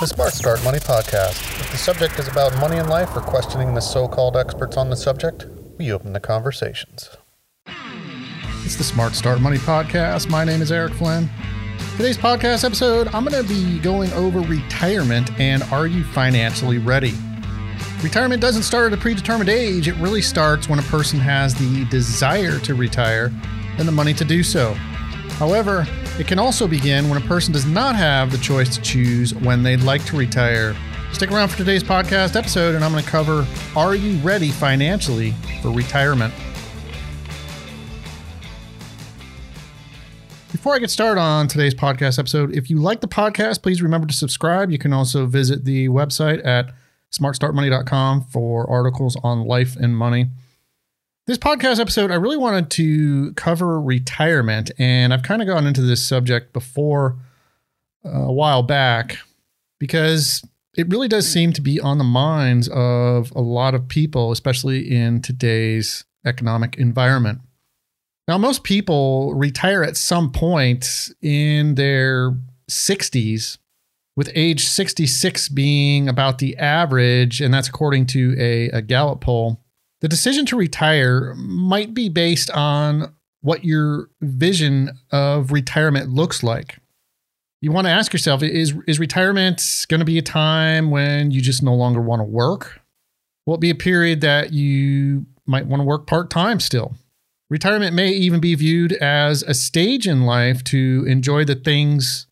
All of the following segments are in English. The Smart Start Money Podcast. If the subject is about money and life or questioning the so-called experts on the subject, we open the conversations. It's the Smart Start Money Podcast. My name is Eric Flynn. Today's podcast episode, I'm going to be going over retirement and are you financially ready? Retirement doesn't start at a predetermined age. It really starts when a person has the desire to retire and the money to do so. However, it can also begin when a person does not have the choice to choose when they'd like to retire. Stick around for today's podcast episode, and I'm going to cover, are you ready financially for retirement? Before I get started on today's podcast episode, if you like the podcast, please remember to subscribe. You can also visit the website at smartstartmoney.com for articles on life and money. This podcast episode, I really wanted to cover retirement, and I've kind of gone into this subject before a while back because it really does seem to be on the minds of a lot of people, especially in today's economic environment. Now, most people retire at some point in their 60s, with age 66 being about the average, and that's according to a Gallup poll. The decision to retire might be based on what your vision of retirement looks like. You want to ask yourself, is retirement going to be a time when you just no longer want to work? Will it be a period that you might want to work part-time still? Retirement may even be viewed as a stage in life to enjoy the things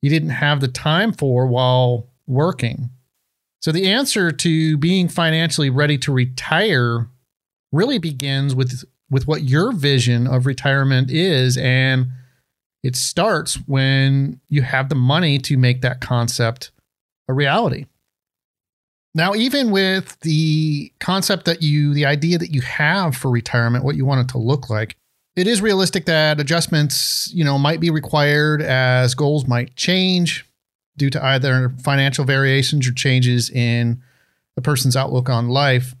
you didn't have the time for while working. So the answer to being financially ready to retire really begins with what your vision of retirement is, and it starts when you have the money to make that concept a reality. Now, even with the idea that you have for retirement, what you want it to look like, it is realistic that adjustments, might be required as goals might change due to either financial variations or changes in a person's outlook on life.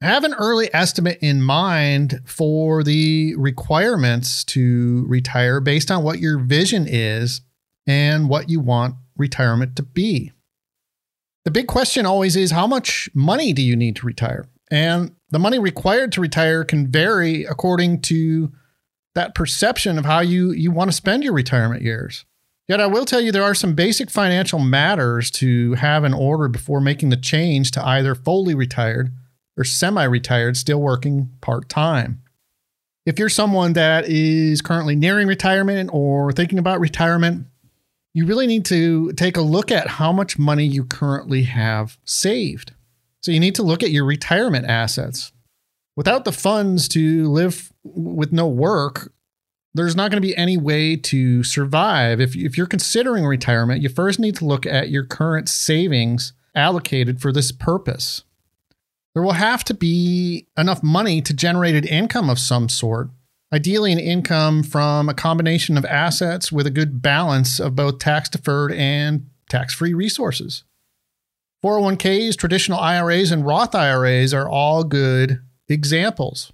Have an early estimate in mind for the requirements to retire based on what your vision is and what you want retirement to be. The big question always is, how much money do you need to retire? And the money required to retire can vary according to that perception of how you want to spend your retirement years. Yet I will tell you there are some basic financial matters to have in order before making the change to either fully retired or semi-retired, still working part-time. If you're someone that is currently nearing retirement or thinking about retirement, you really need to take a look at how much money you currently have saved. So you need to look at your retirement assets. Without the funds to live with no work, there's not going to be any way to survive. If you're considering retirement, you first need to look at your current savings allocated for this purpose. There will have to be enough money to generate an income of some sort, ideally an income from a combination of assets with a good balance of both tax-deferred and tax-free resources. 401Ks, traditional IRAs, and Roth IRAs are all good examples.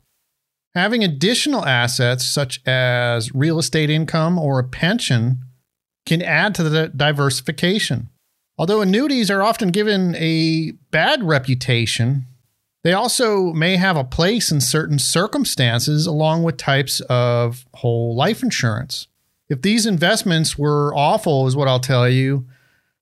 Having additional assets such as real estate income or a pension can add to the diversification. Although annuities are often given a bad reputation, they also may have a place in certain circumstances along with types of whole life insurance. If these investments were awful, is what I'll tell you,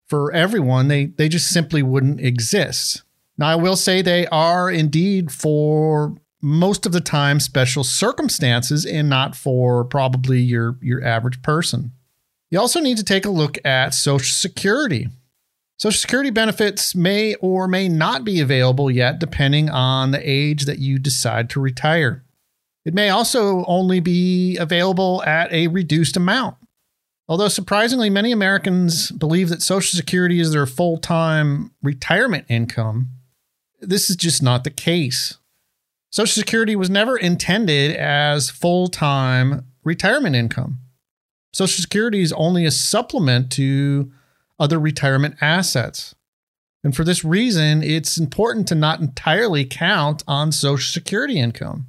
for everyone, they just simply wouldn't exist. Now, I will say they are indeed for most of the time special circumstances and not for probably your average person. You also need to take a look at Social Security. Social Security benefits may or may not be available yet, depending on the age that you decide to retire. It may also only be available at a reduced amount. Although surprisingly, many Americans believe that Social Security is their full-time retirement income, this is just not the case. Social Security was never intended as full-time retirement income. Social Security is only a supplement to other retirement assets. And for this reason, it's important to not entirely count on Social Security income.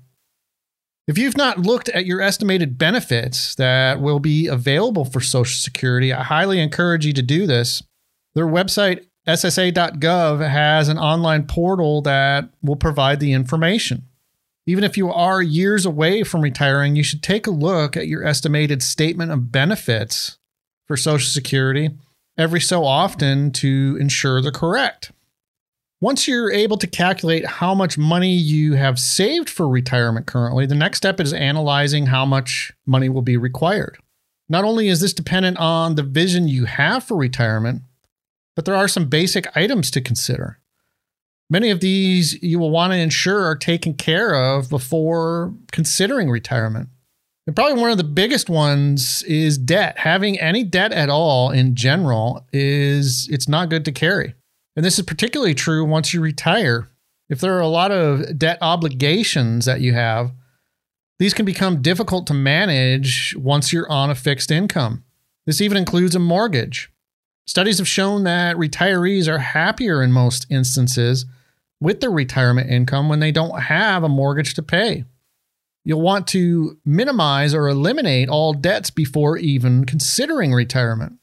If you've not looked at your estimated benefits that will be available for Social Security, I highly encourage you to do this. Their website, SSA.gov, has an online portal that will provide the information. Even if you are years away from retiring, you should take a look at your estimated statement of benefits for Social Security every so often to ensure they're correct. Once you're able to calculate how much money you have saved for retirement currently, the next step is analyzing how much money will be required. Not only is this dependent on the vision you have for retirement, but there are some basic items to consider. Many of these you will want to ensure are taken care of before considering retirement. And probably one of the biggest ones is debt. Having any debt at all in general it's not good to carry. And this is particularly true once you retire. If there are a lot of debt obligations that you have, these can become difficult to manage once you're on a fixed income. This even includes a mortgage. Studies have shown that retirees are happier in most instances with their retirement income when they don't have a mortgage to pay. You'll want to minimize or eliminate all debts before even considering retirement.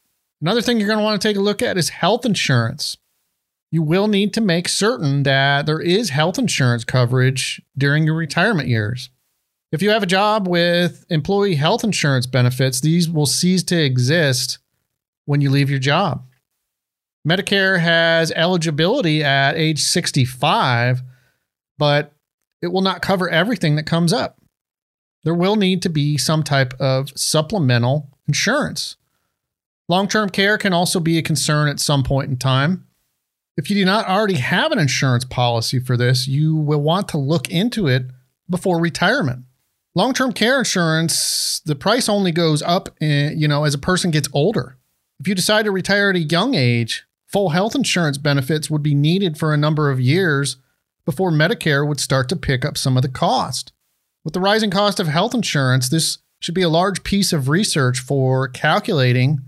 Another thing you're going to want to take a look at is health insurance. You will need to make certain that there is health insurance coverage during your retirement years. If you have a job with employee health insurance benefits, these will cease to exist when you leave your job. Medicare has eligibility at age 65, but it will not cover everything that comes up. There will need to be some type of supplemental insurance. Long-term care can also be a concern at some point in time. If you do not already have an insurance policy for this, you will want to look into it before retirement. Long-term care insurance, the price only goes up, as a person gets older. If you decide to retire at a young age, full health insurance benefits would be needed for a number of years before Medicare would start to pick up some of the cost. With the rising cost of health insurance, this should be a large piece of research for calculating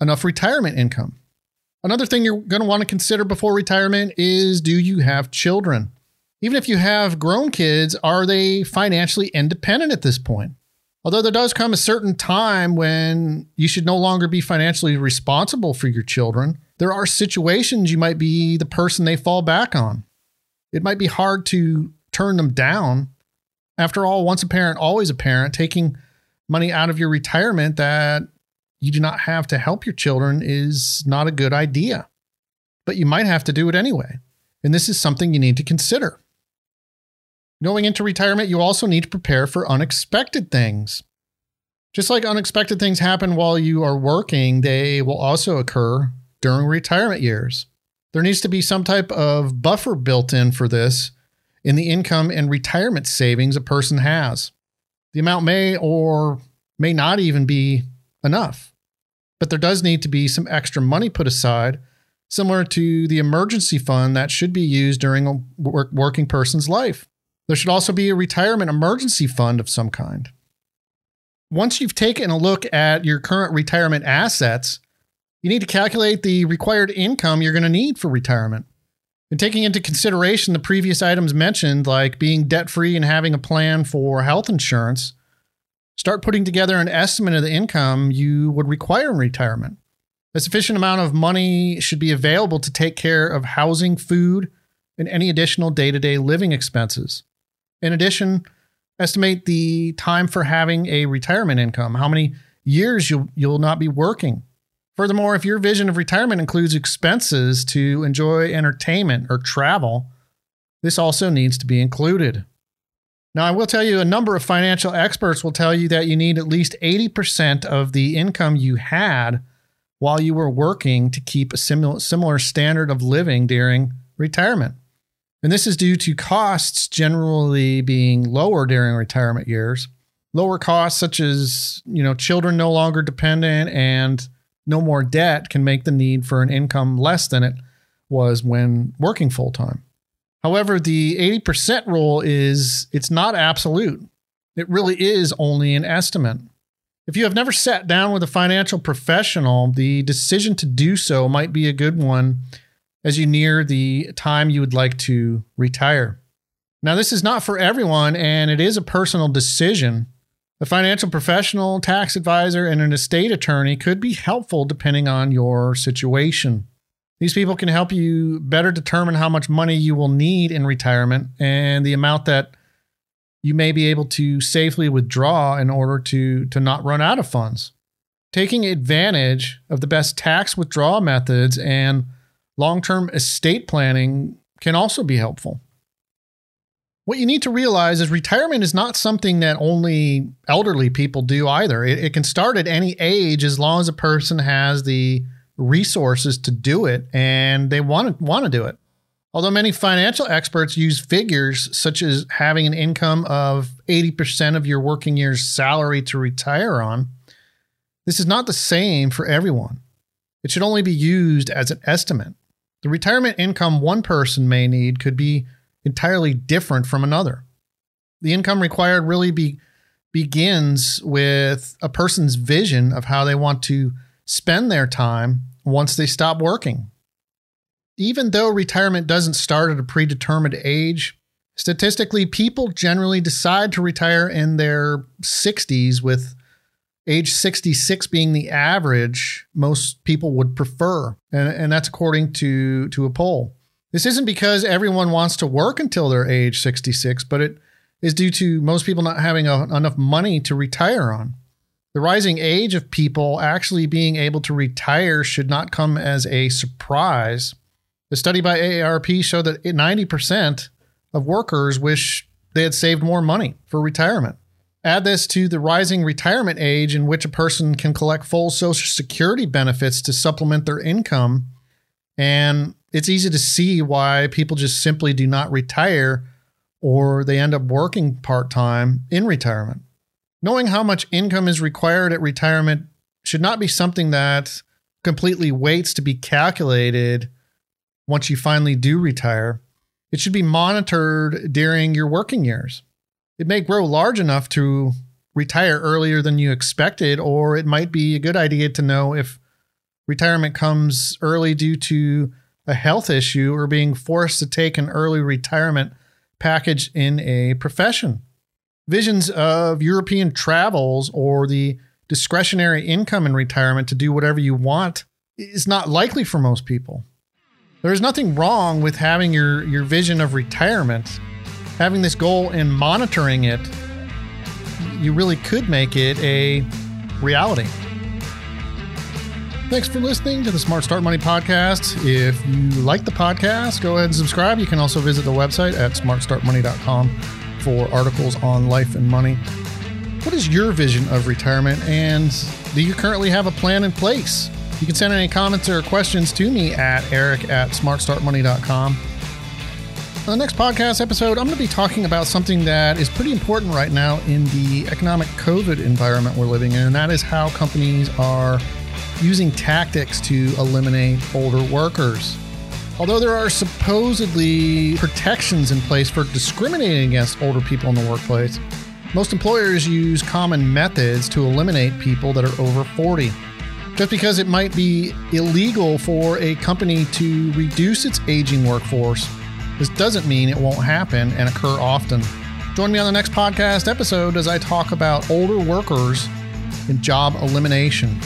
enough retirement income. Another thing you're going to want to consider before retirement is, do you have children? Even if you have grown kids, are they financially independent at this point? Although there does come a certain time when you should no longer be financially responsible for your children, there are situations you might be the person they fall back on. It might be hard to turn them down. After all, once a parent, always a parent. Taking money out of your retirement that you do not have to help your children is not a good idea, but you might have to do it anyway. And this is something you need to consider. Going into retirement, you also need to prepare for unexpected things. Just like unexpected things happen while you are working, they will also occur during retirement years. There needs to be some type of buffer built in for this in the income and retirement savings a person has. The amount may or may not even be enough, but there does need to be some extra money put aside, similar to the emergency fund that should be used during a working person's life. There should also be a retirement emergency fund of some kind. Once you've taken a look at your current retirement assets, you need to calculate the required income you're going to need for retirement. And taking into consideration the previous items mentioned, like being debt-free and having a plan for health insurance, start putting together an estimate of the income you would require in retirement. A sufficient amount of money should be available to take care of housing, food, and any additional day-to-day living expenses. In addition, estimate the time for having a retirement income, how many years you'll not be working. Furthermore, if your vision of retirement includes expenses to enjoy entertainment or travel, this also needs to be included. Now, I will tell you, a number of financial experts will tell you that you need at least 80% of the income you had while you were working to keep a similar standard of living during retirement. And this is due to costs generally being lower during retirement years. Lower costs such as, children no longer dependent and no more debt can make the need for an income less than it was when working full time. However, the 80% rule it's not absolute. It really is only an estimate. If you have never sat down with a financial professional, the decision to do so might be a good one as you near the time you would like to retire. Now, this is not for everyone, and it is a personal decision. A financial professional, tax advisor, and an estate attorney could be helpful depending on your situation. These people can help you better determine how much money you will need in retirement and the amount that you may be able to safely withdraw in order to not run out of funds. Taking advantage of the best tax withdrawal methods and long-term estate planning can also be helpful. What you need to realize is retirement is not something that only elderly people do either. It can start at any age as long as a person has the resources to do it and they want to do it. Although many financial experts use figures such as having an income of 80% of your working year's salary to retire on, this is not the same for everyone. It should only be used as an estimate. The retirement income one person may need could be entirely different from another. The income required really begins with a person's vision of how they want to spend their time once they stop working. Even though retirement doesn't start at a predetermined age, statistically, people generally decide to retire in their 60s, with age 66 being the average most people would prefer. And that's according to a poll. This isn't because everyone wants to work until they're age 66, but it is due to most people not having enough money to retire on. The rising age of people actually being able to retire should not come as a surprise. The study by AARP showed that 90% of workers wish they had saved more money for retirement. Add this to the rising retirement age in which a person can collect full Social Security benefits to supplement their income, and it's easy to see why people just simply do not retire, or they end up working part-time in retirement. Knowing how much income is required at retirement should not be something that completely waits to be calculated once you finally do retire. It should be monitored during your working years. It may grow large enough to retire earlier than you expected, or it might be a good idea to know if retirement comes early due to a health issue or being forced to take an early retirement package in a profession. Visions of European travels or the discretionary income in retirement to do whatever you want is not likely for most people. There is nothing wrong with having your vision of retirement. Having this goal and monitoring it, you really could make it a reality. Thanks for listening to the Smart Start Money Podcast. If you like the podcast, go ahead and subscribe. You can also visit the website at smartstartmoney.com for articles on life and money. What is your vision of retirement, and do you currently have a plan in place? You can send any comments or questions to me at eric@smartstartmoney.com. On the next podcast episode, I'm going to be talking about something that is pretty important right now in the economic COVID environment we're living in, and that is how companies are using tactics to eliminate older workers. Although there are supposedly protections in place for discriminating against older people in the workplace, most employers use common methods to eliminate people that are over 40. Just because it might be illegal for a company to reduce its aging workforce, this doesn't mean it won't happen and occur often. Join me on the next podcast episode as I talk about older workers and job elimination.